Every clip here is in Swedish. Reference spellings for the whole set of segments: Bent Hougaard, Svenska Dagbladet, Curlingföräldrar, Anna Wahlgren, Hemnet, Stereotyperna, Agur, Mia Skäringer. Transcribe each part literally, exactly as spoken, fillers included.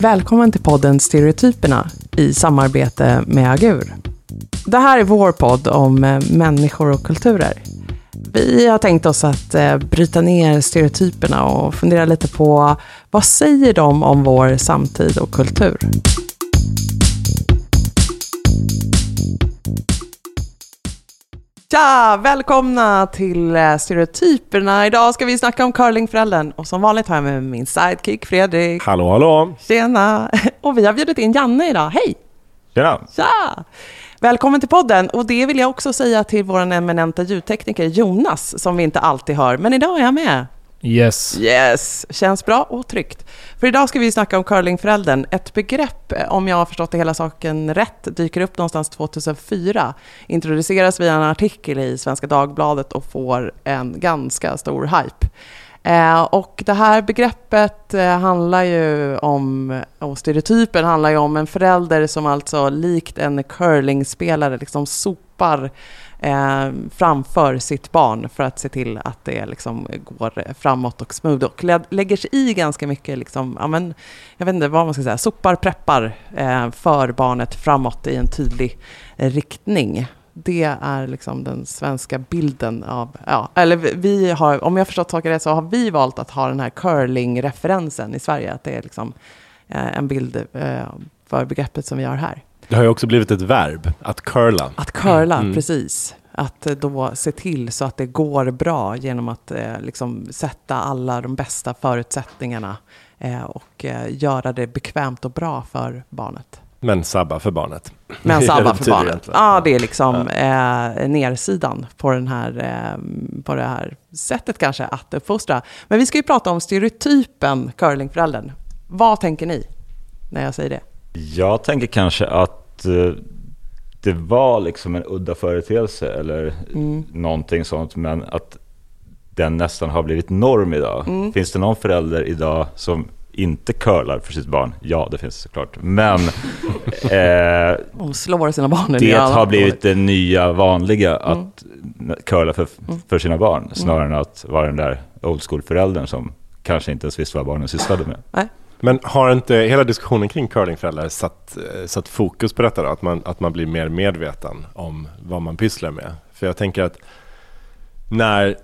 Välkommen till podden Stereotyperna i samarbete med Agur. Det här är vår podd om människor och kulturer. Vi har tänkt oss att bryta ner stereotyperna och fundera lite på vad säger de om vår samtid och kultur? Ja, välkomna till Stereotyperna. Idag ska vi snacka om curlingföräldern. Och som vanligt har jag med min sidekick Fredrik. Hallå, hallå. Tjena. Och vi har bjudit in Janne idag. Hej. Tjena. Ja. Välkommen till podden. Och det vill jag också säga till vår eminenta ljudtekniker Jonas, som vi inte alltid hör. Men idag är jag med. Yes. Yes. Känns bra och tryggt. För idag ska vi snacka om curlingföräldern. Ett begrepp, om jag har förstått det hela saken rätt, dyker upp någonstans tjugohundrafyra. Introduceras via en artikel i Svenska Dagbladet och får en ganska stor hype. Eh, och det här begreppet eh, handlar ju om, och stereotypen handlar ju om en förälder som alltså likt en curlingspelare liksom sopar eh, framför sitt barn för att se till att det liksom går framåt och smooth och lä- lägger sig i ganska mycket liksom, ja, men, jag vet inte vad man ska säga, sopar, preppar eh, för barnet framåt i en tydlig eh, riktning. Det är liksom den svenska bilden av, ja, eller vi har, om jag förstått saker rätt så har vi valt att ha den här curling-referensen i Sverige, att det är liksom eh, en bild eh, för begreppet som vi har här. Det har ju också blivit ett verb, att curla. Att curla, mm. Precis. Att då se till så att det går bra genom att eh, liksom sätta alla de bästa förutsättningarna eh, och eh, göra det bekvämt och bra för barnet. Men sabba för barnet. Men sabba för barnet. Ja, det är liksom ja. eh, nersidan på, den här, eh, på det här sättet kanske att uppfostra. Men vi ska ju prata om stereotypen curlingföräldern. Vad tänker ni när jag säger det? Jag tänker kanske att eh, det var liksom en udda företeelse eller mm. någonting sånt. Men att den nästan har blivit norm idag. Mm. Finns det någon förälder idag som inte curlar för sitt barn? Ja, det finns såklart. Men eh, och slår sina barn. Det har blivit det nya vanliga att mm. curla för, för sina barn snarare mm. än att vara den där old school-föräldern som kanske inte ens visste vad barnen sysslade med. Nej. Men har inte hela diskussionen kring curlingföräldrar satt, satt fokus på detta då? Att man, att man blir mer medveten om vad man pysslar med? För jag tänker att när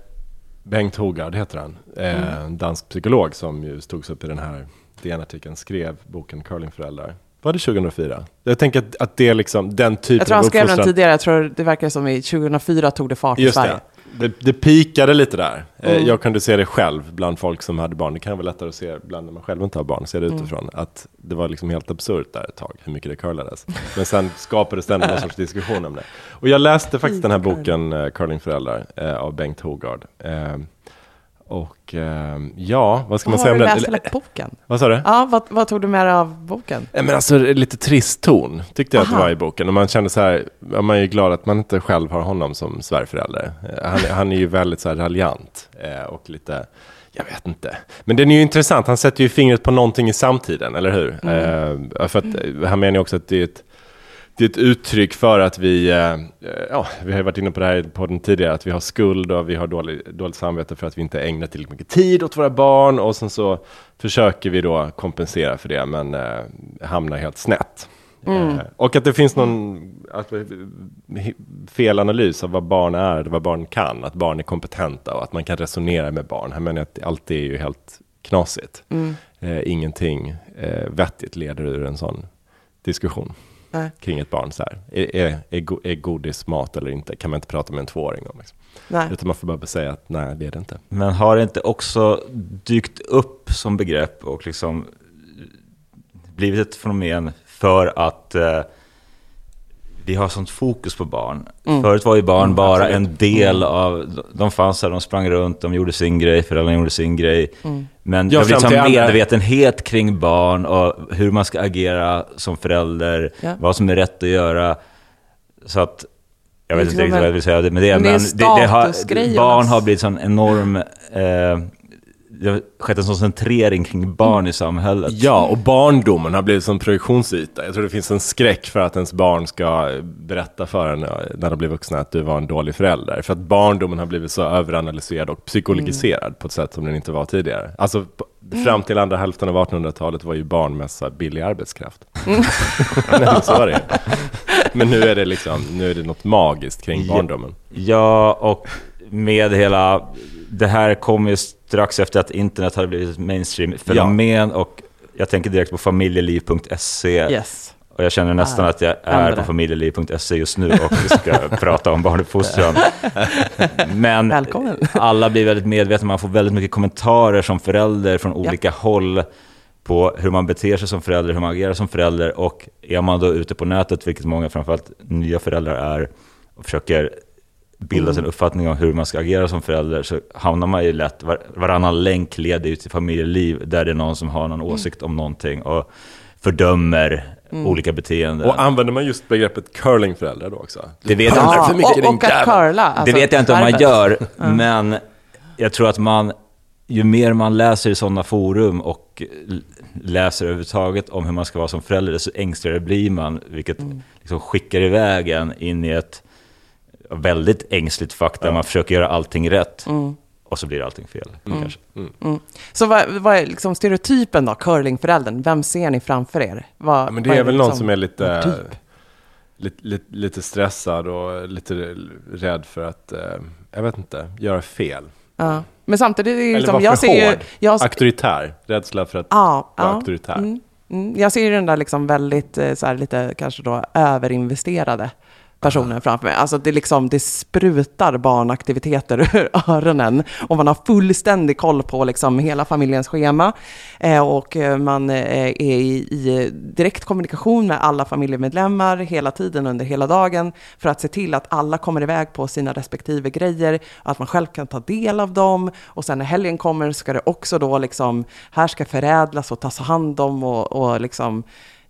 Bent Hougaard heter han, en dansk psykolog som ju togs upp i den här D N-artikeln, skrev boken Curlingföräldrar. Var det tjugohundrafyra? Jag tänker att, att det är liksom den typen av... Jag tror han skrev den tidigare, jag tror det verkar som i tjugohundrafyra tog det fart i Sverige. Just det, det, det pikade lite där. Mm. Jag kunde se det själv bland folk som hade barn. Det kan vara lättare att se bland när man själv inte har barn, ser det utifrån. Mm. Att det var liksom helt absurt där ett tag, hur mycket det curlades. Men sen skapades det en sorts diskussion om det. Och jag läste faktiskt den här boken uh, Curlingföräldrar uh, av Bengt Hougaard. Uh, Och uh, ja, vad ska man oh, säga om det? Har du läst boken? Vad sa du? Ja, vad, vad tog du med dig av boken? Men alltså, lite trist ton tyckte jag Aha. att det var i boken. Och man kände så här, man är ju glad att man inte själv har honom som svärförälder. Han, han är ju väldigt så här raljant och lite, jag vet inte. Men det är ju intressant, han sätter ju fingret på någonting i samtiden, eller hur? Mm. Uh, för att, han menar ju också att det är ett Det är ett uttryck för att vi, ja, vi har varit inne på det här på den tidigare, att vi har skuld och vi har dålig, dåligt samvete för att vi inte ägnar tillräckligt mycket tid åt våra barn, och sen så försöker vi då kompensera för det men eh, hamnar helt snett. Mm. Eh, och att det finns någon alltså, felanalys av vad barn är, vad barn kan, att barn är kompetenta och att man kan resonera med barn. Jag menar att allt är ju helt knasigt. Mm. Eh, ingenting eh, vettigt leder ur en sån diskussion. Kring ett barn så här. Är, är, är godis mat eller inte? Kan man inte prata med en tvååring om liksom. Nej. Utan man får bara säga att nej, det är det inte. Men har det inte också dykt upp som begrepp och liksom blivit ett fenomen för att eh, vi har sånt fokus på barn. Mm. Förut var ju barn bara mm, en del mm. av... De fanns här, de sprang runt, de gjorde sin grej, föräldrarna gjorde sin grej. Mm. Men jag vill ta medvetenhet kring barn och hur man ska agera som förälder. Ja. Vad som är rätt att göra. Så att... Jag vet inte riktigt vad jag vill säga med det. Men det, men det, det har, barn har blivit sån enorm... Eh, det har skett en sån centrering kring barn i samhället. Ja, och barndomen har blivit som projektionsyta. Jag tror det finns en skräck för att ens barn ska berätta för en när de blir vuxna att du var en dålig förälder. För att barndomen har blivit så överanalyserad och psykologiserad mm. på ett sätt som den inte var tidigare. Alltså Fram till andra hälften av artonhundratalet var ju barnmässa billig arbetskraft. Mm. Nej, så var det. Men nu är det liksom, nu är det något magiskt kring barndomen. Ja, och med hela det här kom ju strax efter att internet hade blivit ett mainstream-fenomen, ja. Och jag tänker direkt på familjeliv punkt se. Yes. Och jag känner nästan ah, att jag är andra. På familjeliv punkt se just nu och vi ska prata om barnuppfostran. Men välkommen. Alla blir väldigt medvetna. Man får väldigt mycket kommentarer som förälder från olika yep. håll på hur man beter sig som förälder, hur man agerar som förälder. Och är man då ute på nätet, vilket många framförallt nya föräldrar är, och försöker bilda mm. sin uppfattning om hur man ska agera som förälder, så hamnar man ju lätt. Var- varannan länk leder ut till familjeliv där det är någon som har någon mm. åsikt om någonting och fördömer Mm. olika beteenden. Och använder man just begreppet curlingföräldrar då också? Det vet jag inte för mycket och, och att curla, alltså, det vet jag inte om man gör, mm. men jag tror att man, ju mer man läser i sådana forum och läser överhuvudtaget om hur man ska vara som förälder, så ängsligare blir man, vilket mm. liksom skickar iväg en in i ett väldigt ängsligt fack där mm. man försöker göra allting rätt. Mm. Och så blir allting fel. Mm. Kanske. Mm. Mm. Så vad, vad är liksom stereotypen då? Curlingföräldern, vem ser ni framför er? Vad, ja, men det är, är väl liksom någon som är lite, typ? lite, lite, lite stressad och lite rädd för att, jag vet inte, göra fel. Ja. Men samtidigt är det ju liksom, jag ser hård. Jag... Auktoritär, rädsla för att ja, vara ja. auktoritär. Mm. Mm. Jag ser ju den där liksom väldigt så här, lite kanske då överinvesterade personen framför mig. Alltså det, liksom, det sprutar barnaktiviteter ur öronen och man har fullständig koll på liksom hela familjens schema eh, och man eh, är i, i direkt kommunikation med alla familjemedlemmar hela tiden under hela dagen för att se till att alla kommer iväg på sina respektive grejer, att man själv kan ta del av dem, och sen när helgen kommer ska det också då liksom, här ska förädlas och tas hand om och, och liksom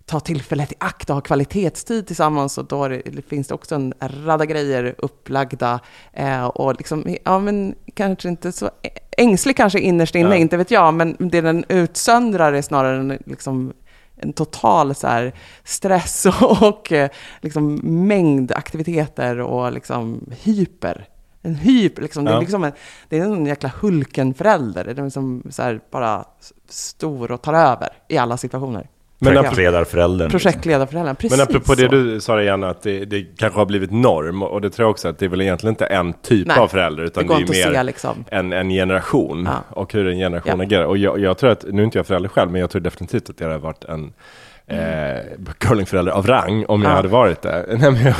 ta tillfället i akt och ha kvalitetstid tillsammans, och då det, finns det också en radda grejer upplagda eh, och liksom, ja men kanske inte så ängslig kanske innerst inne, ja. Inte vet jag, men det den utsöndrar är snarare en, liksom, en total så här, stress och, och liksom, mängd aktiviteter och liksom, hyper. En hyper, liksom, ja. det, är liksom en, det är en jäkla Hulkenförälder, det är liksom, så här, bara stor och tar över i alla situationer. Men projektledarföräldern. Projektledarföräldern, precis. Men apropå det du sa igen, att det, det kanske har blivit norm, och det tror jag också att det är väl egentligen inte en typ Nej, av förälder, utan det, det är mer se, liksom. en, en generation ja. och hur en generation ja. agerar. Och jag, jag tror att, nu är inte jag förälder själv, men jag tror definitivt att det har varit en Mm. Eh, curlingförälder av rang om jag ah. hade varit det. Nej, men jag,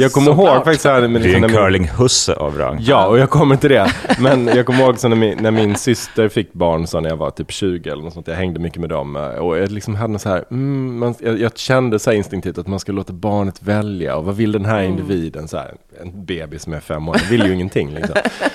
jag kommer ihåg faktiskt här, men liksom, det är en curlinghusse av rang. Ja, och jag kommer till det. Men jag kommer ihåg så när min, när min syster fick barn, så när jag var typ tjugo eller något sånt, jag hängde mycket med dem och jag liksom hade något så här, mm, man, jag, jag kände så här instinktivt att man skulle låta barnet välja, och vad vill den här mm. individen, så här, en bebis som är fem år vill ju ingenting liksom.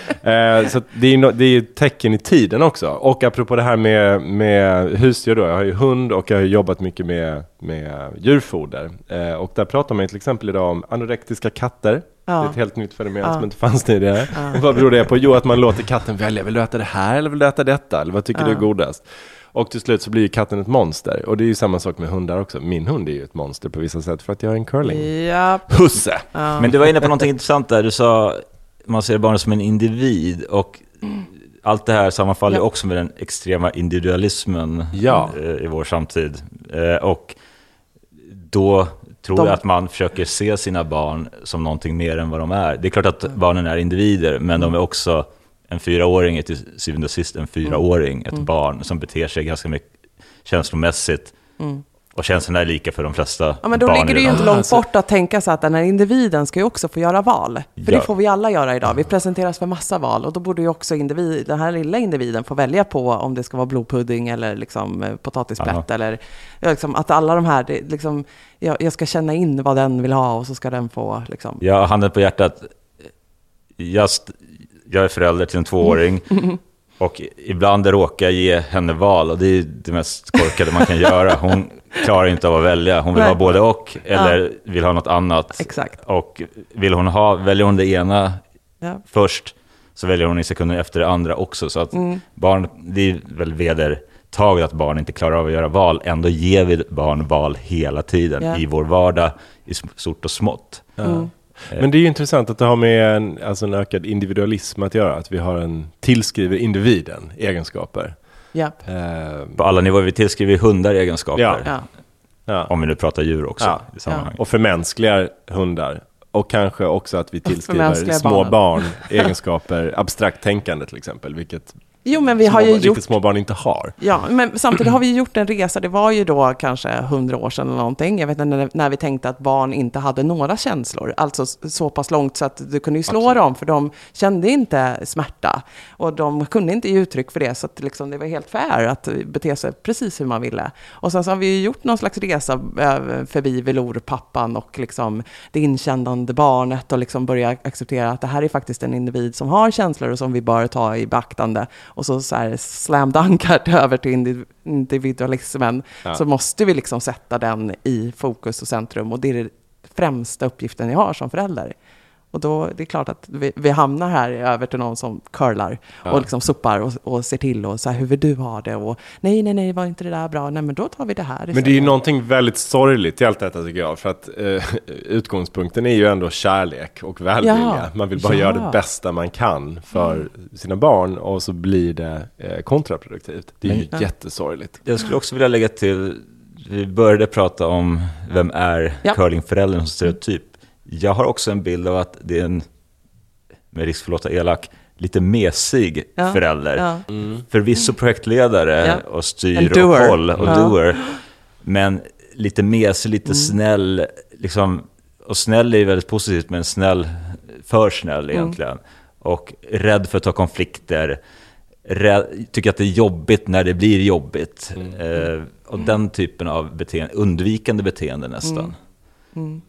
eh, så det är, no, det är ju tecken i tiden också. Och apropå det här med, med husdjur då, jag har ju hund och jag har jobbat mycket Med, med djurfoder eh, och där pratar man till exempel idag om anorektiska katter. Ja. Det är ett helt nytt fenomen ja. som inte fanns tidigare. Ja. Vad beror det på? Jo, att man låter katten välja, vill du äta det här eller vill du äta detta, eller vad tycker ja. du är godast? Och till slut så blir ju katten ett monster. Och det är ju samma sak med hundar också. Min hund är ju ett monster på vissa sätt för att jag har en curling ja. husse. Ja. Men du var inne på någonting intressant där. Du sa man ser barnen som en individ, och mm. allt det här sammanfaller ja. också med den extrema individualismen ja. i vår samtid. Och då tror de... jag att man försöker se sina barn som någonting mer än vad de är. Det är klart att barnen är individer, men de är också en fyraåring, ett till syvende och sist en fyraåring, ett mm. barn som beter sig ganska mycket känslomässigt. Mm. Och känslorna är lika för de flesta. Ja, men då ligger det ju inte långt bort att tänka så att den här individen ska ju också få göra val. För ja. det får vi alla göra idag. Vi presenteras för massa val, och då borde ju också individ, den här lilla individen få välja på om det ska vara blodpudding eller liksom potatisplätt eller liksom, att alla de här det, liksom, jag, jag ska känna in vad den vill ha, och så ska den få liksom. Ja, handen på hjärtat. Just, jag är förälder till en tvååring. Mm. Och ibland råkar jag ge henne val, och det är det mest korkade man kan göra. Hon klarar inte av att välja. Hon vill Nej. ha både och, eller ja. vill ha något annat. Exakt. Och vill hon ha, väljer hon det ena ja. först, så väljer hon i sekunden efter det andra också. Så att mm. barn, det är väl vedertaget att barn inte klarar av att göra val. Ändå ger vi barn val hela tiden ja. i vår vardag, i stort och smått. Ja. Mm. Men det är ju intressant att det har med en, alltså en ökad individualism att göra, att vi har en tillskriver individen egenskaper. Yep. Eh, på alla nivåer, vi tillskriver hundar egenskaper. Ja. Ja. Ja. Om vi nu pratar djur också. Ja. I sammanhang. Ja. Och förmänskliga hundar. Och kanske också att vi tillskriver små barn egenskaper, abstrakt tänkande till exempel, vilket jo, men vi har ju riktigt gjort... små barn inte har. Ja, men samtidigt har vi gjort en resa, det var ju då kanske hundra år sedan eller någonting, jag vet inte, när vi tänkte att barn inte hade några känslor, alltså så pass långt så att du kunde ju slå absolut. Dem, för de kände inte smärta och de kunde inte ge uttryck för det, så att liksom det var helt fair att bete sig precis hur man ville. Och sen så har vi ju gjort någon slags resa förbi velourpappan och liksom det inkännande barnet och liksom börja acceptera att det här är faktiskt en individ som har känslor och som vi bör ta i beaktande. Och så, så här slam dunkat över till individualismen, ja. Så måste vi liksom sätta den i fokus och centrum. Och det är den främsta uppgiften jag har som förälder. Och då det är klart att vi, vi hamnar här över till någon som curlar ja. Och liksom suppar och, och ser till och så här, hur vill du ha det? Och nej, nej, nej, var inte det där bra? Nej, men då tar vi det här. Men det är ju någonting väldigt sorgligt i allt detta tycker jag. För att eh, utgångspunkten är ju ändå kärlek och välvilja. Ja. Man vill bara ja. göra det bästa man kan för mm. sina barn och så blir det eh, kontraproduktivt. Det är ju ja. jättesorgligt. Jag skulle också vilja lägga till, vi började prata om vem är ja. curlingföräldern som stereotyp. Jag har också en bild av att det är en, med risk för att låta elak, lite mesig ja, förälder. Ja. Mm. Förvisso projektledare ja. Och styr och håll och ja. doer. Men lite mesig, lite mm. snäll. Liksom, och snäll är ju väldigt positivt, men snäll, för snäll egentligen. Mm. Och rädd för att ta konflikter. Rädd, tycker att det är jobbigt när det blir jobbigt. Mm. Eh, och mm. den typen av beteende, undvikande beteende nästan. Mm. Mm.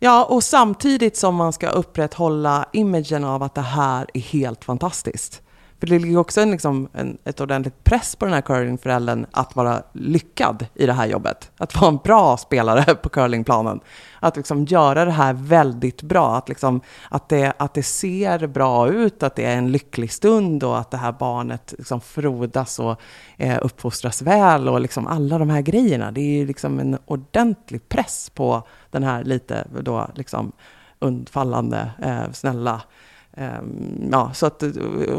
Ja, och samtidigt som man ska upprätthålla imagen av att det här är helt fantastiskt. För det ligger också en, liksom, en, ett ordentligt press på den här curlingföräldern att vara lyckad i det här jobbet. Att vara en bra spelare på curlingplanen. Att liksom göra det här väldigt bra. Att, liksom, att, det, att det ser bra ut, att det är en lycklig stund och att det här barnet liksom frodas och eh, uppfostras väl. Och liksom alla de här grejerna. Det är liksom en ordentlig press på den här lite då, liksom, undfallande, eh, snälla... Ja, så, att,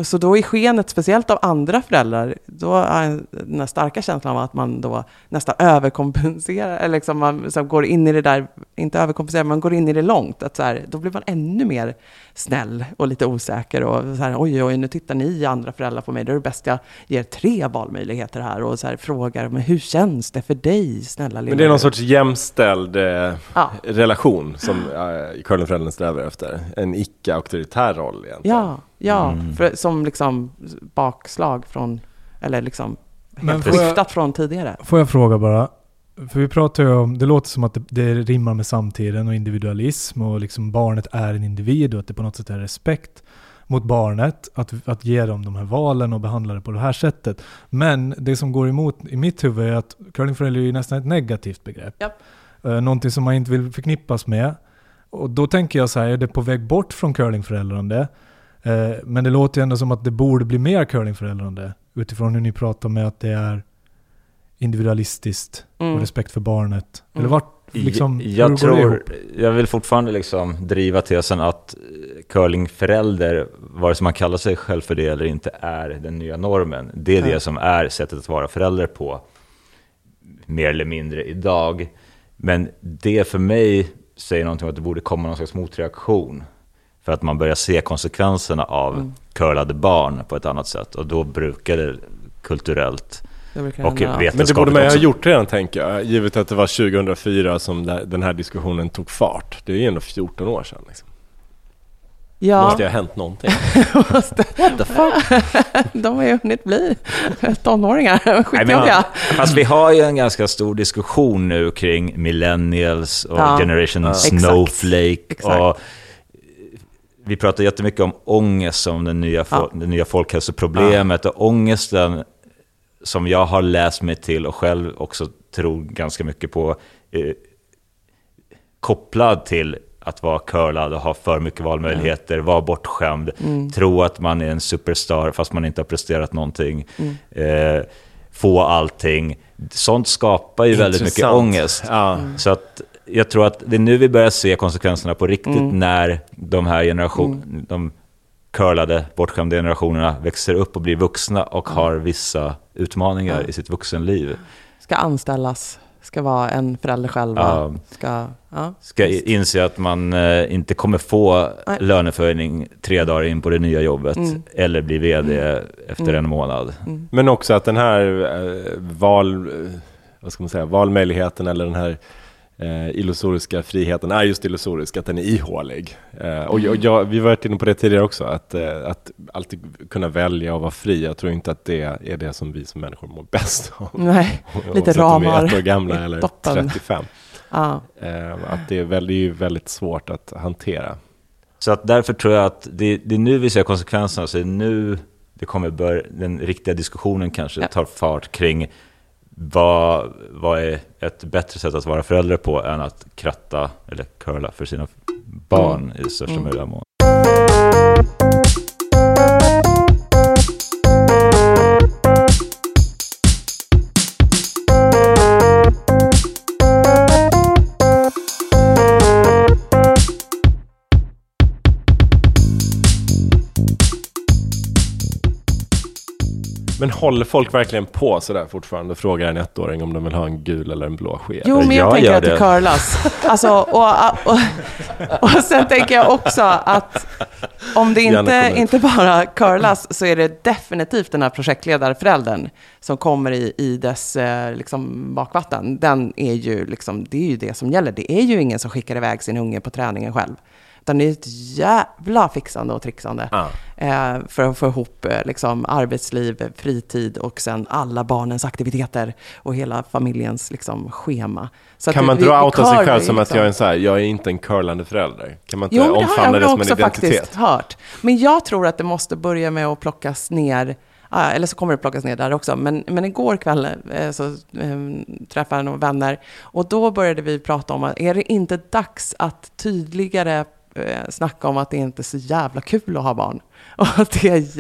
så då i skenet speciellt av andra föräldrar då är den starka känslan av att man då nästan överkompenserar eller liksom man så går in i det där, inte överkompenserar, man går in i det långt att så här, då blir man ännu mer snäll och lite osäker och så här, oj oj nu tittar ni andra föräldrar på mig, det är det bästa, jag ger tre valmöjligheter här och så här, frågar men hur känns det för dig snälla lilla? Men det är någon sorts jämställd eh, ja. relation som eh, curlingföräldern strävar efter, en icke-auktoritär roll. Egentligen. Ja, ja mm. för, som liksom bakslag från eller liksom helt skiftat från tidigare. Får jag fråga bara, för vi pratar ju om, det låter som att det, det rimmar med samtiden och individualism och liksom barnet är en individ och att det på något sätt är respekt mot barnet att, att ge dem de här valen och behandla det på det här sättet. Men det som går emot i mitt huvud är att curlingföräldrar är ju nästan ett negativt begrepp. Yep. Uh, någonting som man inte vill förknippas med. Och då tänker jag så här, är det på väg bort från curlingföräldrande? Eh, men det låter ju ändå som att det borde bli mer curlingföräldrande utifrån hur ni pratar med att det är individualistiskt mm. och respekt för barnet. Mm. Eller vart, liksom, jag, jag, tror, jag vill fortfarande liksom driva tesen att curlingförälder, vare sig man kallar sig själv för det eller inte, är den nya normen. Det är ja. det som är sättet att vara förälder på, mer eller mindre idag. Men det för mig... säger någonting om att det borde komma någon slags motreaktion för att man börjar se konsekvenserna av mm. curlade barn på ett annat sätt och då brukar det kulturellt det brukar och vetenskapligt. Men det borde man ju ha gjort redan, tänker jag, givet att det var tjugohundrafyra som den här diskussionen tog fart. Det är ju ändå fjorton år sedan liksom. Ja. Måste jag ha hänt någonting? Måste... What the fuck? De har ju hunnit bli tonåringar. Skitjobbiga. Fast vi har ju en ganska stor diskussion nu kring millennials och ja. Generation ja. Snowflake. Exakt. Och vi pratar jättemycket om ångest som den nya, ja. det nya folkhälsoproblemet. Ja. Och ångesten som jag har läst mig till och själv också tror ganska mycket på eh, kopplad till att vara curlad och ha för mycket valmöjligheter, mm. vara bortskämd, mm. tro att man är en superstar fast man inte har presterat någonting, mm. eh, få allting. Sånt skapar ju intressant. Väldigt mycket ångest. Ja. Mm. Så att jag tror att det är nu vi börjar se konsekvenserna på riktigt mm. när de här generationerna, mm. de curlade, bortskämda generationerna växer upp och blir vuxna och har vissa utmaningar i sitt vuxenliv. Ska anställas, ska vara en förälder själva. Ja. Ska, ja, ska inse att man inte kommer få Nej. löneförhöjning tre dagar in på det nya jobbet mm. eller bli vd mm. efter en månad. Mm. Men också att den här val, vad ska man säga, valmöjligheten eller den här Eh, illusoriska friheten är just illusorisk, att den är ihålig. Eh, och jag, jag, vi var inne på det tidigare också, att, eh, att alltid kunna välja och vara fri. Jag tror inte att det är det som vi som människor mår bäst av. Nej, lite ramar. Ett år gamla eller trettiofem. Ah. Eh, att det är väldigt, väldigt svårt att hantera. Så att därför tror jag att det, det är nu vi ser konsekvenserna. Så nu det kommer bör, den riktiga diskussionen kanske ja. tar fart kring Vad, vad är ett bättre sätt att vara förälder på än att kratta eller curla för sina barn i största mm. möjliga mån. Men håller folk verkligen på sådär fortfarande och frågar en ettåring om de vill ha en gul eller en blå sked? Jo, men jag, jag tänker att det curlas. Alltså, och, och, och, och sen tänker jag också att om det inte, inte bara curlas så är det definitivt den här projektledarföräldern som kommer i, i dess liksom, bakvatten. Den är ju, liksom, det är ju det som gäller. Det är ju ingen som skickar iväg sin unge på träningen själv. Utan det är ett jävla fixande och trixande ah. för att få ihop liksom, arbetsliv, fritid och sen alla barnens aktiviteter och hela familjens liksom, schema. Så kan att man vi, dra outa sig själv liksom, som att jag är, en så här, jag är inte en curlande förälder? Kan man inte jo, omfamna det, det som en identitet? Jo, det har jag också faktiskt hört. Men jag tror att det måste börja med att plockas ner. Ah, eller så kommer det plockas ner där också. Men, men igår kväll eh, så eh, träffade jag några vänner. Och då började vi prata om att är det inte dags att tydligare eh, snacka om att det inte är så jävla kul att ha barn. Och att det,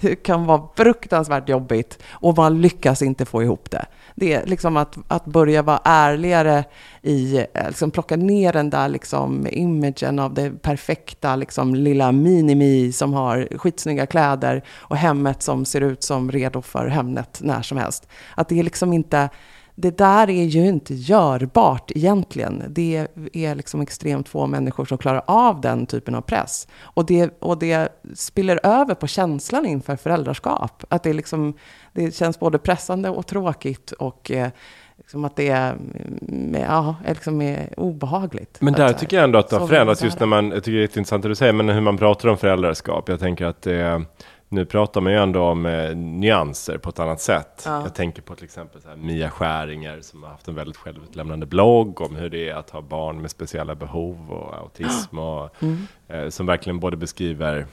det kan vara fruktansvärt jobbigt. Och man lyckas inte få ihop det. Det är liksom att, att börja vara ärligare i, liksom plocka ner den där liksom imagen av det perfekta liksom lilla minimi som har skitsnygga kläder och hemmet som ser ut som redo för Hemnet när som helst. Att det är liksom inte, det där är ju inte görbart egentligen. Det är liksom extremt få människor som klarar av den typen av press. Och det, och det spiller över på känslan inför föräldraskap. Att det, liksom, det känns både pressande och tråkigt och eh, liksom att det är, ja, liksom är obehagligt. Men där tycker jag ändå att det har förändrats just när man, jag tycker det är intressant att du säger, men hur man pratar om föräldraskap. Jag tänker att det, nu pratar man ju ändå om eh, nyanser på ett annat sätt. Ja. Jag tänker på till exempel så här, Mia Skäringer som har haft en väldigt självutlämnande blogg om hur det är att ha barn med speciella behov och autism. Och, mm. eh, som verkligen både beskriver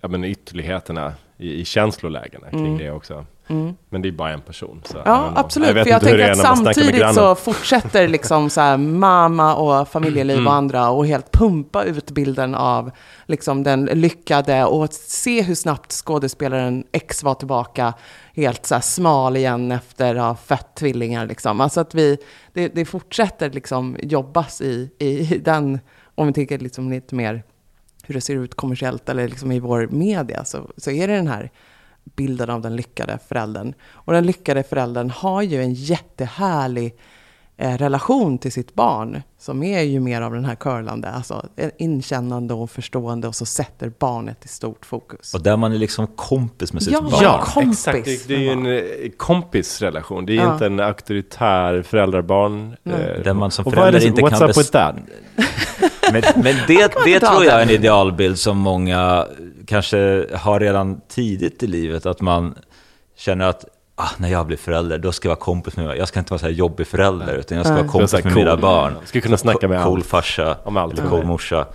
ja, men ytterligheterna i, i känslolägena kring mm. det också. Mm. Men det är bara en person. Så ja, absolut. Jag vet för jag tänker att samtidigt så fortsätter liksom så här mamma och familjeliv mm. och andra och helt pumpa ut bilden av liksom den lyckade och att se hur snabbt skådespelaren X var tillbaka helt så här smal igen efter att ha fött tvillingar. Liksom. Alltså att vi, det, det fortsätter liksom jobbas i, i den, om vi tänker liksom lite mer hur det ser ut kommersiellt eller liksom i vår media så, så är det den här bilden av den lyckade föräldern. Och den lyckade föräldern har ju en jättehärlig eh, relation till sitt barn som är ju mer av den här curlande, alltså inkännande och förstående och så sätter barnet i stort fokus. Och där man är liksom kompis med sitt ja, barn. Ja, kompis. Exakt. Det är ju en kompisrelation. Det är ju ja. inte en auktoritär föräldrarbarn. Mm. Eh, där man som förälder inte kan what's up with that? Men, men det, det tror jag är en idealbild som många kanske har redan tidigt i livet. Att man känner att ah, när jag blir förälder, då ska jag vara kompis med mig. Jag ska inte vara så här jobbig förälder, utan jag ska vara kompis med cool, mina barn. Jag ska kunna snacka med cool farsa om allt. Eller cool morsa.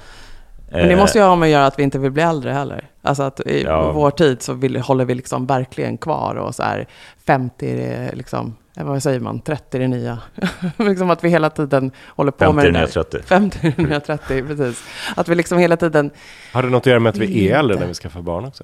Men det måste ju ha med att göra att vi inte vill bli äldre heller. Alltså att i ja. vår tid så vill, håller vi liksom verkligen kvar och så här femtio liksom... Vad säger man? trettio är nya. liksom att vi hela tiden håller på femtio med det där. trettio. femtio är trettio, precis. Att vi liksom hela tiden... Har det något att göra med att vi är äldre när vi ska få barn också?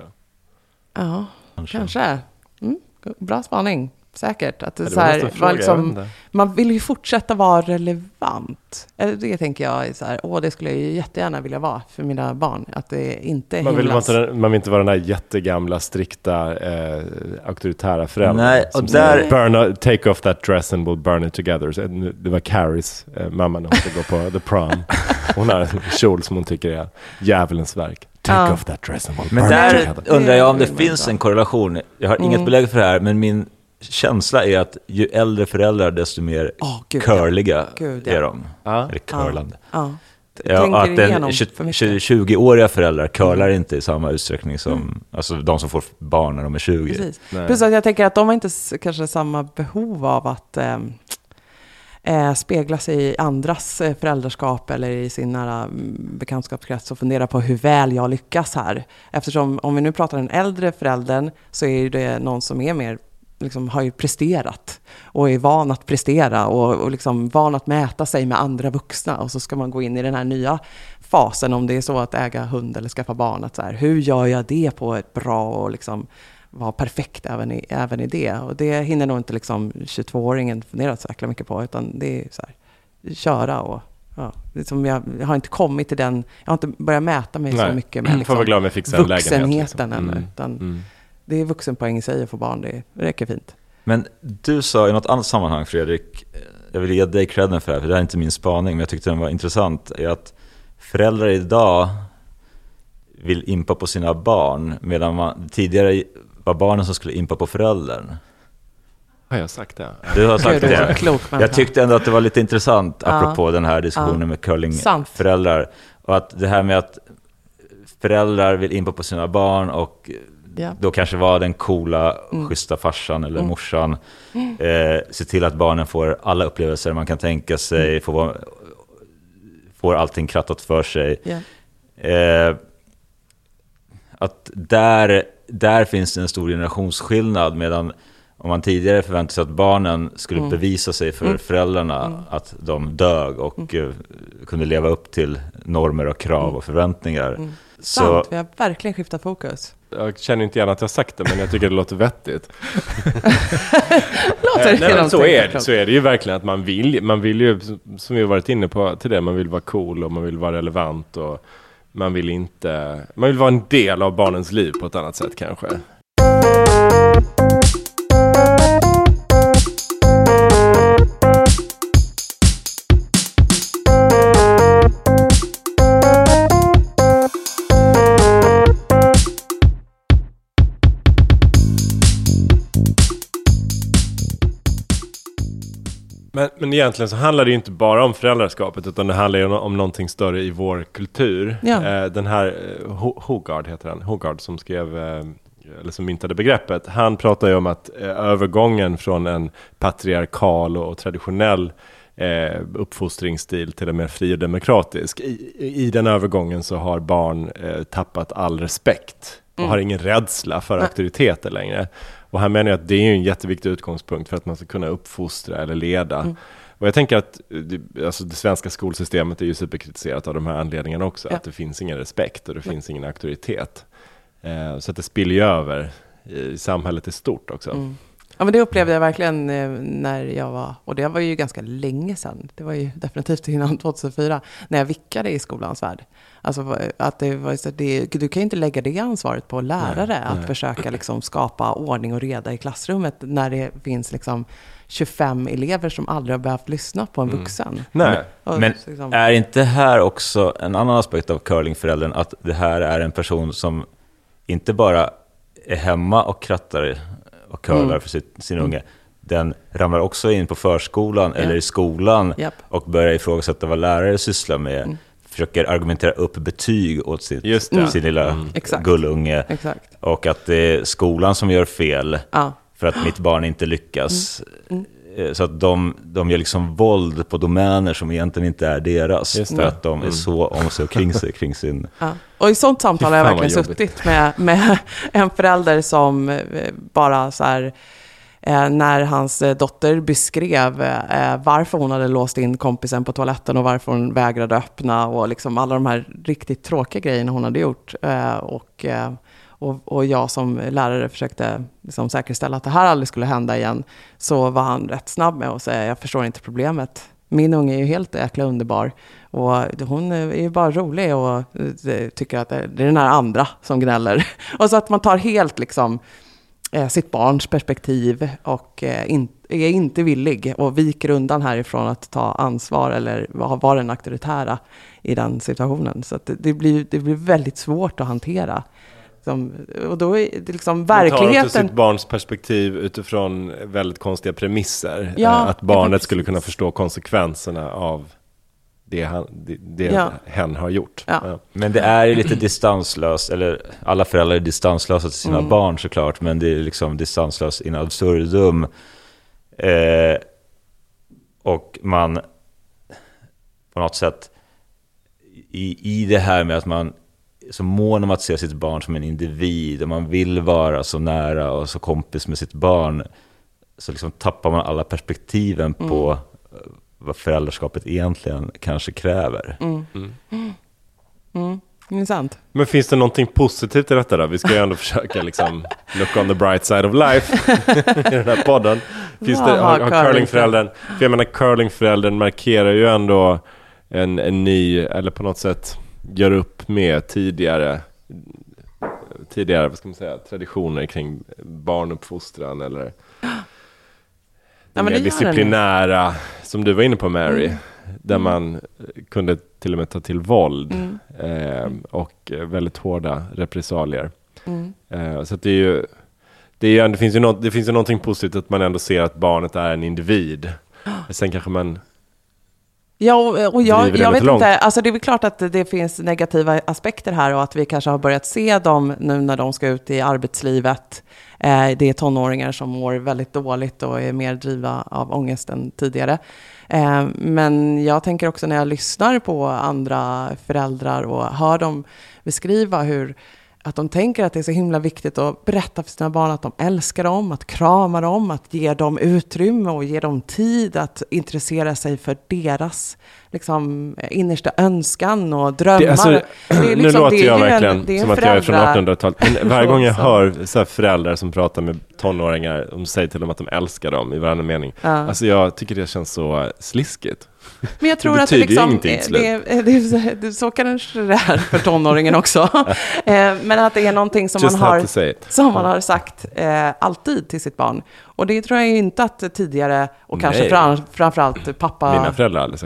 Ja, kanske. kanske. Mm, bra spaning. säkert. Att det ja, det så här, fråga, liksom, man vill ju fortsätta vara relevant. Det tänker jag är så här, åh, det skulle jag ju jättegärna vilja vara för mina barn. Att det inte är man vill, inte, man vill inte vara den här jättegamla, strikta, eh, auktoritära föräldrar. Nej, och som där... säger, burn out, take off that dress and we'll burn it together. Så det var Carries eh, mamma när hon ska gå på the prom. Hon har en kjol som hon tycker är djävulens verk. Take off that dress and we'll burn it together. Men där undrar jag om det finns en korrelation. Jag har mm. inget belägg för det här, men min känsla är att ju äldre föräldrar desto mer oh, gud, curliga gud, ja. är de. Ja. Eller curlande. Ja. Ja, att den tjugo-åriga föräldrar curlar mm. inte i samma utsträckning som mm. alltså de som får barn när de är tjugo. Precis. Plus att jag tänker att de har inte kanske samma behov av att eh, eh, spegla sig i andras föräldraskap eller i sin nära bekantskapskrets och fundera på hur väl jag lyckas här. Eftersom om vi nu pratar den äldre föräldern så är det någon som är mer liksom har ju presterat och är van att prestera och, och liksom van att mäta sig med andra vuxna, och så ska man gå in i den här nya fasen, om det är så att äga hund eller skaffa barn, att så här, hur gör jag det på ett bra och liksom vara perfekt även i, även i det, och det hinner nog inte liksom tjugotvååringen fundera så jäkla mycket på, utan det är så här, köra och ja, liksom jag, jag har inte kommit till den, jag har inte börjat mäta mig Nej. så mycket med liksom vuxenheten ännu, mm. utan mm. det är vuxenpoäng i sig att få barn, det räcker fint. Men du sa i något annat sammanhang, Fredrik, jag vill ge dig credden för det här, för det här är inte min spaning, men jag tyckte den var intressant, är att föräldrar idag vill impa på sina barn, medan man, tidigare var barnen som skulle impa på föräldern. Har jag sagt det? Du har sagt det. Klok, jag tyckte ändå att det var lite intressant, apropå uh, den här diskussionen uh, med curlingföräldrar, och att det här med att föräldrar vill impa på sina barn och Yeah. då kanske var den coola, mm. schyssta farsan eller mm. morsan, eh, se till att barnen får alla upplevelser man kan tänka sig, mm. får, får allting krattat för sig. Yeah. Eh, att där, där finns det en stor generationsskillnad, medan om man tidigare förväntade sig att barnen skulle mm. bevisa sig för mm. föräldrarna mm. att de dög och mm. kunde leva upp till normer och krav mm. och förväntningar. Mm. Så, sant, vi har verkligen skiftat fokus. Jag känner inte gärna att jag sagt det, men jag tycker det låter vettigt. låter Nej, men så, är det, så är det ju verkligen att man vill, man vill ju, som vi har varit inne på till det, man vill vara cool och man vill vara relevant och man vill inte, man vill vara en del av barnens liv på ett annat sätt kanske. Men, men egentligen så handlar det ju inte bara om föräldraskapet, utan det handlar ju om, om någonting större i vår kultur. Ja. Eh, den här Hougaard heter han, Hougaard som skrev eh, eller som myntade begreppet. Han pratar ju om att eh, övergången från en patriarkal och, och traditionell eh, uppfostringsstil till en mer fri och demokratisk. I, i den övergången så har barn eh, tappat all respekt och mm. har ingen rädsla för auktoriteter längre. Och här menar jag att det är en jätteviktig utgångspunkt för att man ska kunna uppfostra eller leda. Mm. Och jag tänker att alltså det svenska skolsystemet är ju superkritiserat av de här anledningarna också. Ja. Att det finns ingen respekt och det ja. finns ingen auktoritet. Eh, så att det spiller ju över i samhället i stort också. Mm. Ja, men det upplevde jag verkligen när jag var, och det var ju ganska länge sedan, det var ju definitivt innan tjugohundrafyra, när jag vickade i skolans värld. Alltså att det var så, det, du kan ju inte lägga det ansvaret på lärare nej, att nej. försöka liksom skapa ordning och reda i klassrummet när det finns liksom tjugofem elever som aldrig har behövt lyssna på en vuxen. Mm. Nej. Och, men liksom, är inte här också en annan aspekt av curlingföräldern, att det här är en person som inte bara är hemma och krattar och curlar mm. för sitt, sin unge, mm. den ramlar också in på förskolan yeah. eller i skolan yep. och börjar ifrågasätta vad lärare sysslar med, mm. försöker argumentera upp betyg åt sitt, sin lilla mm. gullunge. Exakt. Och att det är skolan som gör fel ah. för att mitt barn inte lyckas. Mm. Mm. Så att de, de gör liksom våld på domäner som egentligen inte är deras. Just för det. Att de är mm. så om sig och kring sig kring sin... Ah. Och i sånt samtal har jag verkligen suttit med, med en förälder som bara så här... när hans dotter beskrev varför hon hade låst in kompisen på toaletten och varför hon vägrade öppna och liksom alla de här riktigt tråkiga grejerna hon hade gjort, och och, och jag som lärare försökte liksom säkerställa att det här aldrig skulle hända igen, så var han rätt snabb med att säga, jag förstår inte problemet. Min unge är ju helt jäkla underbar och hon är ju bara rolig och tycker att det är den här andra som gnäller. Och så att man tar helt liksom sitt barns perspektiv och är inte villig och viker undan härifrån att ta ansvar eller vara den auktoritära i den situationen. Så att det blir, det blir väldigt svårt att hantera. Och då är det liksom verkligheten... Man tar också sitt barns perspektiv utifrån väldigt konstiga premisser. Ja, att barnet skulle kunna förstå konsekvenserna av det, han, det, det ja. hen har gjort. Ja. Ja. Men det är lite distanslöst, eller alla föräldrar är distanslösa till sina mm. barn såklart, men det är liksom distanslöst in absurdum. Eh, och man på något sätt i, i det här med att man så mån om att se sitt barn som en individ och man vill vara så nära och så kompis med sitt barn, så liksom tappar man alla perspektiven mm. på vad föräldraskapet egentligen kanske kräver. Mm. Mm. Mm. Intressant. Men finns det någonting positivt i detta då? Vi ska ju ändå försöka liksom look on the bright side of life i den här podden. Finns ja, det, har, har curlingföräldern, för jag menar curlingföräldern markerar ju ändå en, en ny, eller på något sätt gör upp med tidigare tidigare vad ska man säga, traditioner kring barnuppfostran eller ja, mer disciplinära som du var inne på, Mary, mm. där man kunde till och med ta till våld mm. eh, och väldigt hårda repressalier. Mm. Eh, så att det är ju det, är ju, det finns ju något, det finns ju någonting positivt att man ändå ser att barnet är en individ. Sen kanske man Ja, och, och jag, jag vet långt. inte. Alltså det är väl klart att det finns negativa aspekter här och att vi kanske har börjat se dem nu när de ska ut i arbetslivet. Eh, det är tonåringar som mår väldigt dåligt och är mer drivna av ångest än tidigare. Eh, men jag tänker också när jag lyssnar på andra föräldrar och hör dem beskriva hur att de tänker att det är så himla viktigt att berätta för sina barn att de älskar dem, att krama dem, att ge dem utrymme och ge dem tid att intressera sig för deras liksom, innersta önskan och drömmar. Det, alltså, det är liksom, nu låter det jag verkligen en, som att jag är från artonhundratalet. Men varje gång jag hör så här föräldrar som pratar med tonåringar och säger till dem att de älskar dem i varje mening. Ja. Alltså jag tycker det känns så sliskigt. Men jag tror det att det liksom, det, det, det, det, så kanske det är för tonåringen också. Men att det är någonting som, man har, som man har sagt eh, alltid till sitt barn. Och det tror jag inte att tidigare, och kanske Nej. fram, framförallt pappa,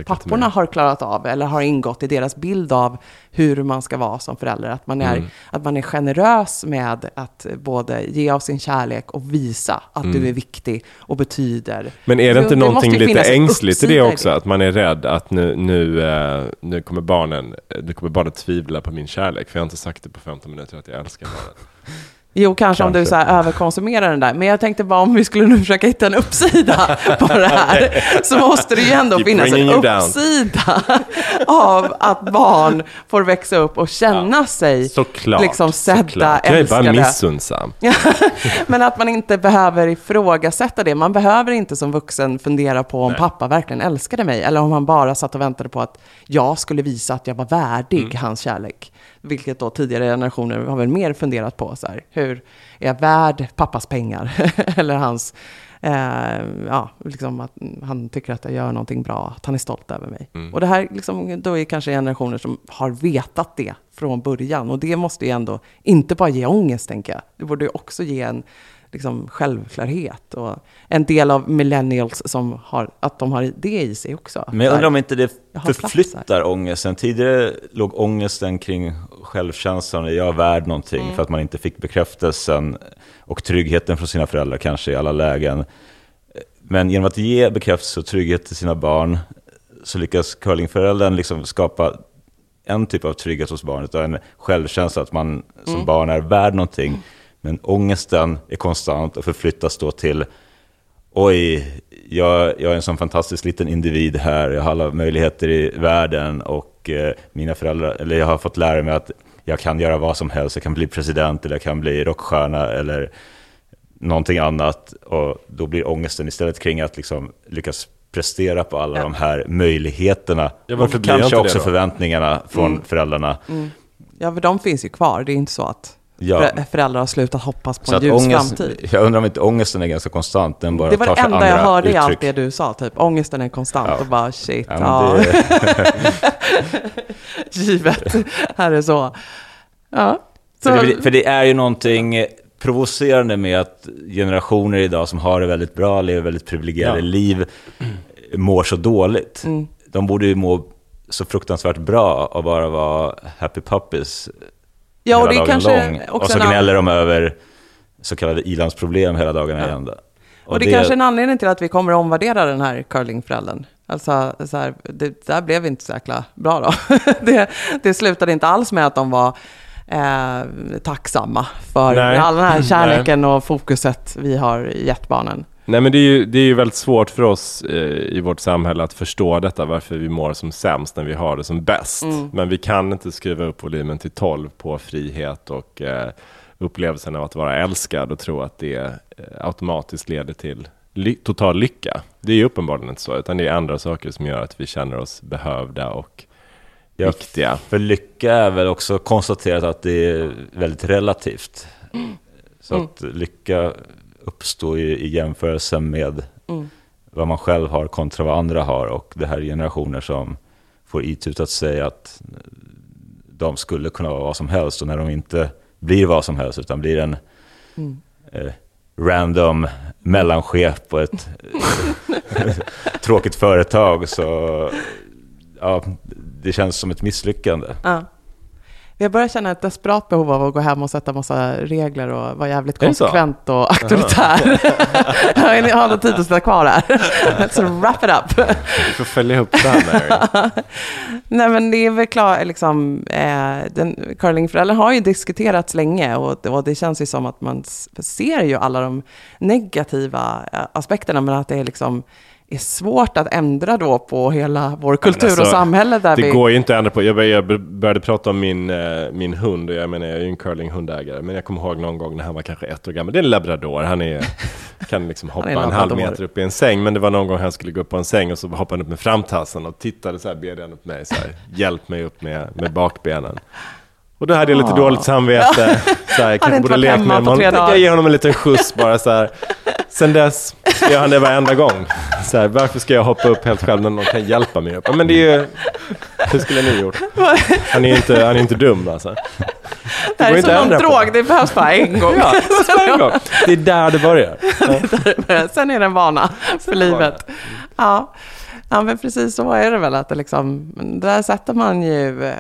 papporna har klarat av eller har ingått i deras bild av hur man ska vara som förälder. Att man är, mm. att man är generös med att både ge av sin kärlek och visa att mm. du är viktig och betyder. Men är det inte så, någonting det lite ängsligt i det också? Att man är rädd att nu, nu, nu, kommer barnen, nu kommer barnet tvivla på min kärlek. För jag har inte sagt det på femton minuter att jag älskar barnet. Jo, kanske, kanske om du så här överkonsumerar den där. Men jag tänkte bara om vi skulle nu försöka hitta en uppsida på det här så måste det ju ändå Keep finnas en uppsida av att barn får växa upp och känna ja. sig såklart, liksom sedda, såklart. Jag är bara missundsam. Men att man inte behöver ifrågasätta det. Man behöver inte som vuxen fundera på om Nej. pappa verkligen älskade mig eller om han bara satt och väntade på att jag skulle visa att jag var värdig mm. hans kärlek. Vilket då tidigare generationer har väl mer funderat på. Så här, hur är jag värd pappas pengar? Eller hans, eh, ja, liksom att han tycker att jag gör någonting bra. Att han är stolt över mig. Mm. Och det här liksom, då är kanske generationer som har vetat det från början. Och det måste ju ändå inte bara ge ångest, tänker jag. Det borde ju också ge en liksom, självklarhet. Och en del av millennials som har, att de har det i sig också. Men jag undrar om inte det förflyttar ångesten. Tidigare låg ångesten kring självkänslan, är jag värd någonting, mm. för att man inte fick bekräftelsen och tryggheten från sina föräldrar kanske i alla lägen. Men genom att ge bekräftelse och trygghet till sina barn så lyckas curlingföräldern liksom skapa en typ av trygghet hos barnet och en självkänsla att man som mm. barn är värd någonting. Mm. Men ångesten är konstant och förflyttas då till oj, jag, jag är en sån fantastisk liten individ här. Jag har alla möjligheter i världen och eh, mina föräldrar, eller jag har fått lära mig att jag kan göra vad som helst. Jag kan bli president eller jag kan bli rockstjärna eller någonting annat. Och då blir ångesten istället kring att liksom lyckas prestera på alla ja. de här möjligheterna. Ja, och kanske också förväntningarna från mm. föräldrarna. Mm. Ja, för de finns ju kvar. Det är inte så att ja. föräldrar har slutat hoppas på så en ljus ångest, framtid. Jag undrar om inte ångesten är ganska konstant. Den bara det var det enda jag hörde uttryck. I allt det du sa. Typ. Ångesten är konstant. Ja. Och bara shit. Ja, ja. Det... Givet. Här är så. Ja. Så... För, det, för det är ju någonting provocerande med att generationer idag som har det väldigt bra, lever väldigt privilegierade ja. liv, mår så dåligt. Mm. De borde ju må så fruktansvärt bra och bara vara happy puppies ja, och det är kanske lång. Också och så gnäller annan... de över så kallade ilandsproblem hela dagen ja. igen. Och, och det, det är kanske en anledning till att vi kommer att omvärdera den här curlingföräldern. Alltså, så här, det där blev inte så jäkla bra då. det, det slutade inte alls med att de var eh, tacksamma för nej. all den här kärleken och fokuset vi har gett barnen. Nej, men det är ju, det är ju väldigt svårt för oss eh, i vårt samhälle att förstå detta, varför vi mår som sämst när vi har det som bäst. Mm. Men vi kan inte skruva upp volymen till tolv på frihet och eh, upplevelsen av att vara älskad och tro att det eh, automatiskt leder till ly- total lycka. Det är ju uppenbarligen inte så, utan det är andra saker som gör att vi känner oss behövda och ja, viktiga. För lycka är väl också konstaterat att det är väldigt relativt. Mm. Så att lycka... uppstår ju i jämförelse med mm. vad man själv har kontra vad andra har, och det här är generationer som får itutat sig att de skulle kunna vara vad som helst, och när de inte blir vad som helst utan blir en mm. eh, random mellanchef på ett tråkigt företag, så ja, det känns som ett misslyckande. Ja. Jag börjar känna ett desperat behov av att gå hem och sätta massa regler och vara jävligt konsekvent och auktoritär. Jag har nog tid att sitta kvar här. Så wrap it up. Vi får följa ihop det här. Nej, men det är väl klart, liksom, eh, den, curlingföräldrar har ju diskuterats länge, och, och det känns ju som att man ser ju alla de negativa aspekterna, men att det är liksom... är svårt att ändra då på hela vår kultur alltså, och samhälle där det vi... går ju inte att ändra på. Jag började prata om min, min hund, och jag menar, jag är ju en curlinghundägare, men jag kommer ihåg någon gång när han var kanske ett år gammal. Det är en labrador, han är, kan liksom hoppa en, en halv meter upp i en säng, men det var någon gång han skulle gå upp på en säng och så hoppade han upp med framtassen och tittade så här, bed han upp mig så här, hjälp mig upp med, med bakbenen. Och då hade jag lite dåligt samvete. Så här, jag kanske borde leka med honom. Jag ger honom en liten skjuts bara så här. Sen dess gör han det varenda gång. Så här, varför ska jag hoppa upp helt själv när någon kan hjälpa mig upp? Ja, men det är ju... Hur skulle ni gjort? Han är inte, han är inte dum alltså. Det här är som någon drog, det behövs bara en gång. Ja, en gång. Det är där det börjar. Ja. Det är där det börjar. Sen är det en vana för livet. Ja. Ja, men precis så är det väl, att det liksom, där sätter man ju,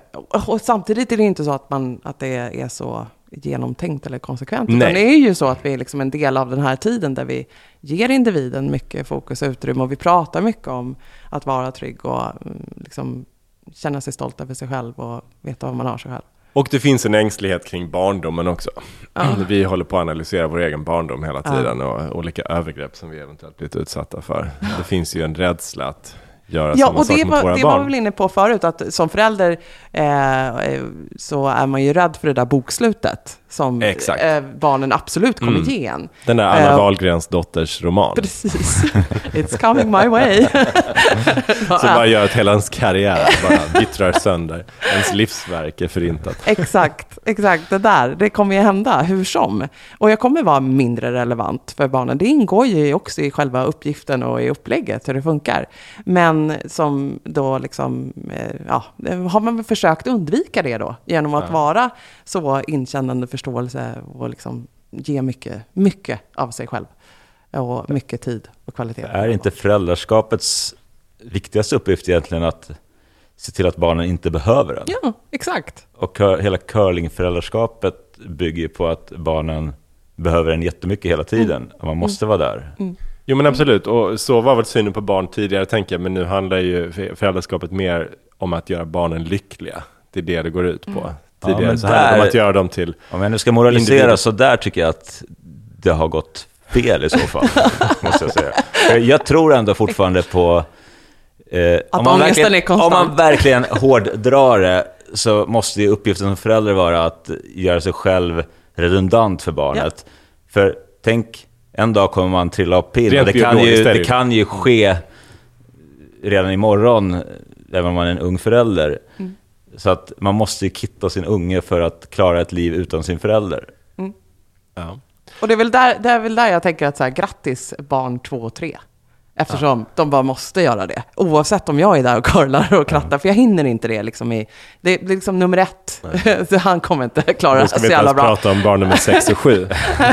och samtidigt är det inte så att man, att det är så genomtänkt eller konsekvent. Nej. Utan det är ju så att vi är liksom en del av den här tiden där vi ger individen mycket fokus och utrymme, och vi pratar mycket om att vara trygg och liksom känna sig stolt över sig själv och veta vad man har sig själv. Och det finns en ängslighet kring barndomen också. Ja. Vi håller på att analysera vår egen barndom hela tiden, ja. Och olika övergrepp som vi eventuellt blivit utsatta för. Ja. Det finns ju en rädsla att göra ja, samma sak mot våra barn. Ja, och det var vi väl inne på förut, att som förälder eh, så är man ju rädd för det där bokslutet som eh, barnen absolut kommer mm. ge en. Den där Anna eh, Wahlgrens dotters roman. Precis. It's coming my way. Så bara gör att hela ens karriär bara vittrar sönder. Ens livsverk är förintat. Exakt, exakt. Det där, det kommer ju hända hur som. Och jag kommer vara mindre relevant för barnen. Det ingår ju också i själva uppgiften och i upplägget hur det funkar. Men som då liksom, ja, har man försökt undvika det då genom att ja. vara så inkännande för förståelse och liksom ge mycket, mycket av sig själv och mycket tid och kvalitet. Är inte föräldraskapets viktigaste uppgift egentligen att se till att barnen inte behöver den? Ja, exakt. Och hela curlingföräldraskapet bygger på att barnen behöver en jättemycket hela tiden mm. och man måste mm. vara där. Mm. Jo, men absolut, och så var väl synen på barn tidigare, tänker jag, men nu handlar ju föräldraskapet mer om att göra barnen lyckliga. Det är det det går ut på. Mm. Tidigare, ja, men så här där, att göra dem till. Om jag nu ska moralisera individer. Så där tycker jag att det har gått fel i så fall. Måste jag säga. Jag tror ändå fortfarande på eh, att om man verkligen är konstant. Om man verkligen hårddrar det, så måste ju uppgiften som förälder vara att göra sig själv redundant för barnet. Ja. För tänk, en dag kommer man trilla av pinn. Det, det kan ju det kan ju ske redan imorgon, även om man är en ung förälder. Mm. Så att man måste ju kitta sin unge för att klara ett liv utan sin förälder. Mm. Ja. Och det är, väl där, det är väl där jag tänker att så här, grattis barn två och tre. Eftersom ja. de bara måste göra det. Oavsett om jag är där och curlar och krattar. Ja. För jag hinner inte det. Liksom i, det, det är liksom nummer ett. Så han kommer inte klara så jävla bra. Nu ska vi prata om barn nummer sex och sju.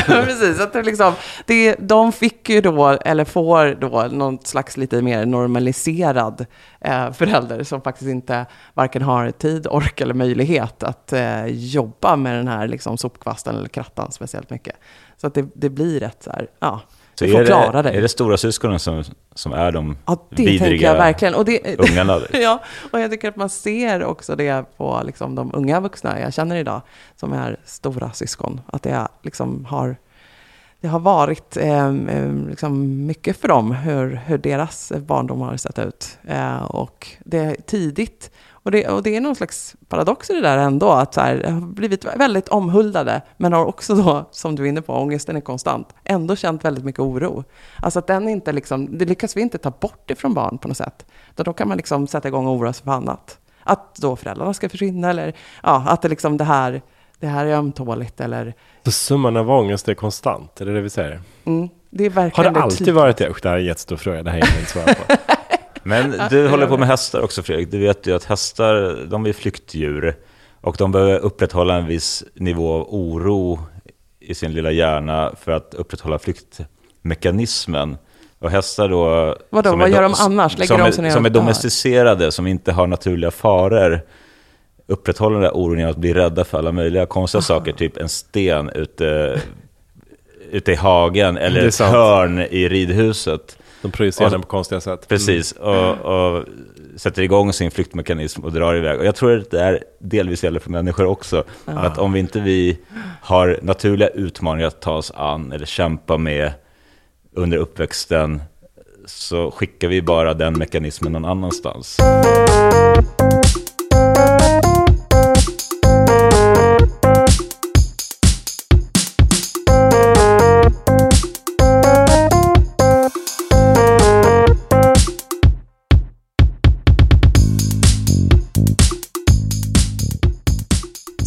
Precis. Att det liksom, det, de fick ju då, eller får då, någon slags lite mer normaliserad eh, förälder. Som faktiskt inte varken har tid, ork eller möjlighet att eh, jobba med den här liksom, sopkvasten eller krattan speciellt mycket. Så att det, det blir rätt så här... Ja. Så är det, det. är det stora syskonen som, som är de ja, det vidriga jag verkligen. Och det, ungarna? Ja, och jag tycker att man ser också det på liksom, de unga vuxna jag känner idag som är stora syskon. Att det, liksom, har, det har varit eh, liksom, mycket för dem hur, hur deras barndom har sett ut. Eh, och det är tidigt. Och det, och det är någon slags paradox i det där ändå. Att så här, har blivit väldigt omhuldade. Men har också då, som du är inne på, ångesten är konstant. Ändå känt väldigt mycket oro. Alltså att den inte liksom, det lyckas vi inte ta bort ifrån barn på något sätt. Då kan man liksom sätta igång och oroa sig för annat. Att då föräldrarna ska försvinna. Eller ja, att det, liksom det, här, det här är ömtåligt. Eller... Så summan av ångest är konstant, är det det vi säger? Mm, det är verkligen har det alltid det varit det? Usch, det här är en jättestor fråga. Det här är inget svar på. Men du håller på med hästar också, Fredrik. Du vet ju att hästar, de är flyktdjur och de behöver upprätthålla en viss nivå av oro i sin lilla hjärna för att upprätthålla flyktmekanismen. Och hästar då... Vadå, vad är, gör de annars? Lägger som de är, som är domesticerade, som inte har naturliga faror, upprätthåller den där oron genom att bli rädda för alla möjliga konstiga saker, typ en sten ute, ute i hagen eller ett hörn i ridhuset. De projicerar den på konstiga sätt. Precis, och, och sätter igång sin flyktmekanism och drar iväg. Och jag tror att det är delvis gäller för människor också. Ja. Att om vi inte vi har naturliga utmaningar att ta oss an eller kämpa med under uppväxten, så skickar vi bara den mekanismen någon annanstans.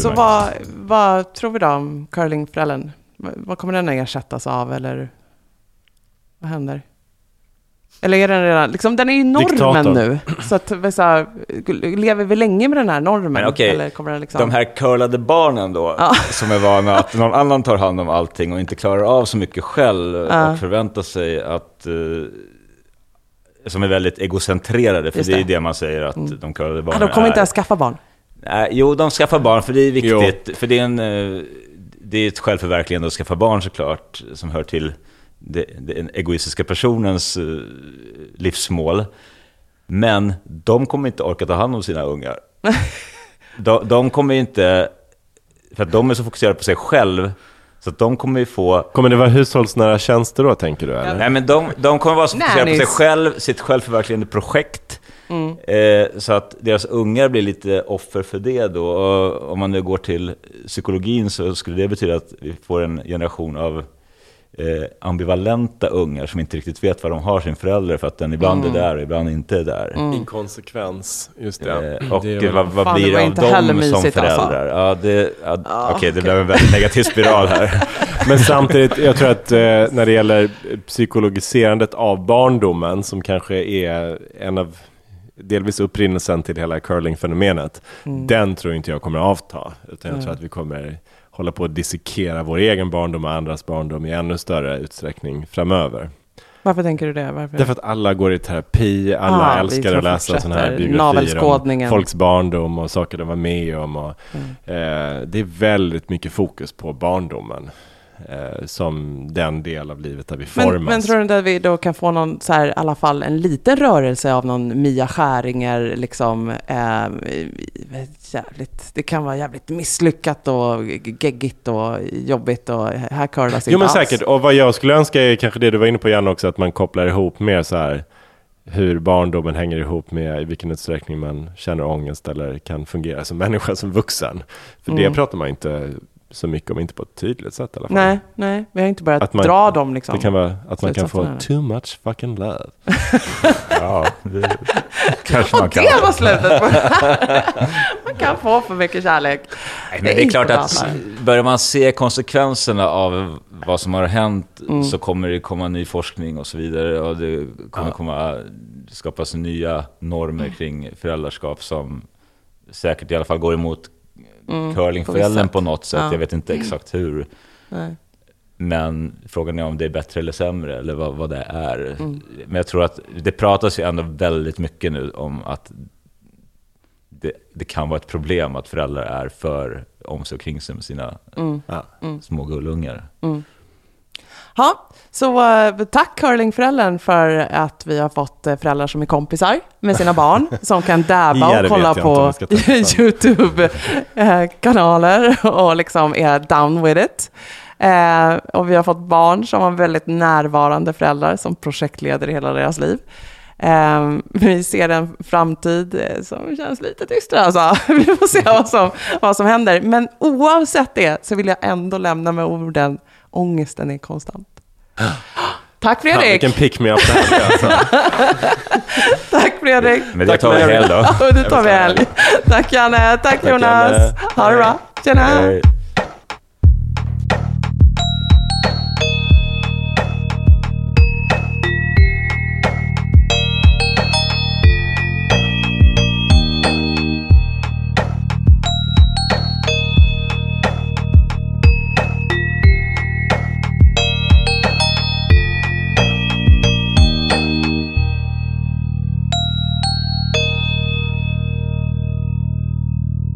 Så vad, vad tror vi då om curlingföräldern? Vad kommer den ersättas av? Eller vad händer? Eller är den redan... Liksom, den är ju normen diktator nu. Så att vi så här, lever vi länge med den här normen? Men okej, eller kommer den liksom... de här curlade barnen då, ja, som är vana att någon annan tar hand om allting och inte klarar av så mycket själv, ja, och förväntar sig att... Uh, som är väldigt egocentrerade, för just det är ju det man säger att mm. de curlade barnen är. Ja, de kommer är. inte att skaffa barn. Nej, jo, de skaffar barn för det är viktigt. Jo. För det är, en, det är ett självförverkligande att skaffa barn, såklart, som hör till det, det, den egoistiska personens livsmål. Men de kommer inte orka ta hand om sina ungar. de, de kommer inte, för att de är så fokuserade på sig själv. Så att de kommer ju få... Kommer det vara hushållsnära tjänster då, tänker du? Eller? Nej, men de, de kommer vara så fokuserade på sig själv, sitt självförverkligande projekt. Mm. Eh, så att deras ungar blir lite offer för det då. Och om man nu går till psykologin, så skulle det betyda att vi får en generation av eh, ambivalenta ungar som inte riktigt vet vad de har sin förälder, för att den ibland mm. är där och ibland inte är där. Mm. Inkonsekvens, just det. Eh, och det vad, vad fan, blir det av dem som föräldrar? Ja, det, ja, ah, okej, okay, det blev en väldigt negativ spiral här. Men samtidigt, jag tror att eh, när det gäller psykologiserandet av barndomen, som kanske är en av delvis upprinnelsen till hela curlingfenomenet, mm. den tror inte jag kommer att avta, utan jag mm. tror att vi kommer hålla på att dissekera vår egen barndom och andras barndom i ännu större utsträckning framöver. Varför tänker du det? Varför? Därför att alla går i terapi, alla ah, älskar att läsa sådana här biografier om folks barndom och saker de var med om och, mm. eh, det är väldigt mycket fokus på barndomen som den del av livet där vi formas. Men, men tror du inte att vi då kan få någon så här, i alla fall en liten rörelse av någon Mia Skäringer liksom, eh, jävligt, det kan vara jävligt misslyckat och geggigt och jobbigt och här curlas inte. Jo, men alls säkert, och vad jag skulle önska är kanske det du var inne på, Jan, också, att man kopplar ihop mer så här hur barndomen hänger ihop med i vilken utsträckning man känner ångest eller kan fungera som människa, som vuxen. För mm. det pratar man inte så mycket, om inte på ett tydligt sätt i alla fall. Nej, nej, vi har inte börjat att man, dra dem liksom. Det kan vara att man kan få too much fucking love. Ja, det kanske man kan. Det var slutet på det här. Man kan få för mycket kärlek. Nej, men det är, det är klart att börjar man se konsekvenserna av vad som har hänt, mm. så kommer det komma ny forskning och så vidare, och det kommer ja. komma skapas nya normer kring föräldraskap som säkert i alla fall går emot mm, curlingföräldern på, på något sätt. Ja. Jag vet inte exakt hur. Nej. Men frågan är om det är bättre eller sämre eller vad, vad det är. Mm. Men jag tror att det pratas ju ändå väldigt mycket nu om att det, det kan vara ett problem att föräldrar är för om sig och kring sig med sina mm. Ja, mm. små gullungar. Mm. Ja, så tack curlingföräldern för att vi har fått föräldrar som är kompisar med sina barn som kan dabba och kolla på YouTube-kanaler och liksom är down with it. Eh, och vi har fått barn som har väldigt närvarande föräldrar som projektleder hela deras liv. Eh, vi ser en framtid som känns lite dyster. Alltså. Vi får se vad som, vad som händer. Men oavsett det så vill jag ändå lämna med orden: ångesten är konstant. Tack Fredrik! Ja, vilken pick me up det här. Alltså. Tack Fredrik! Men det tar vi helg då. Och det tar vi helg. Tack Janne, tack Jonas. Ha det bra. Tjena! Hej.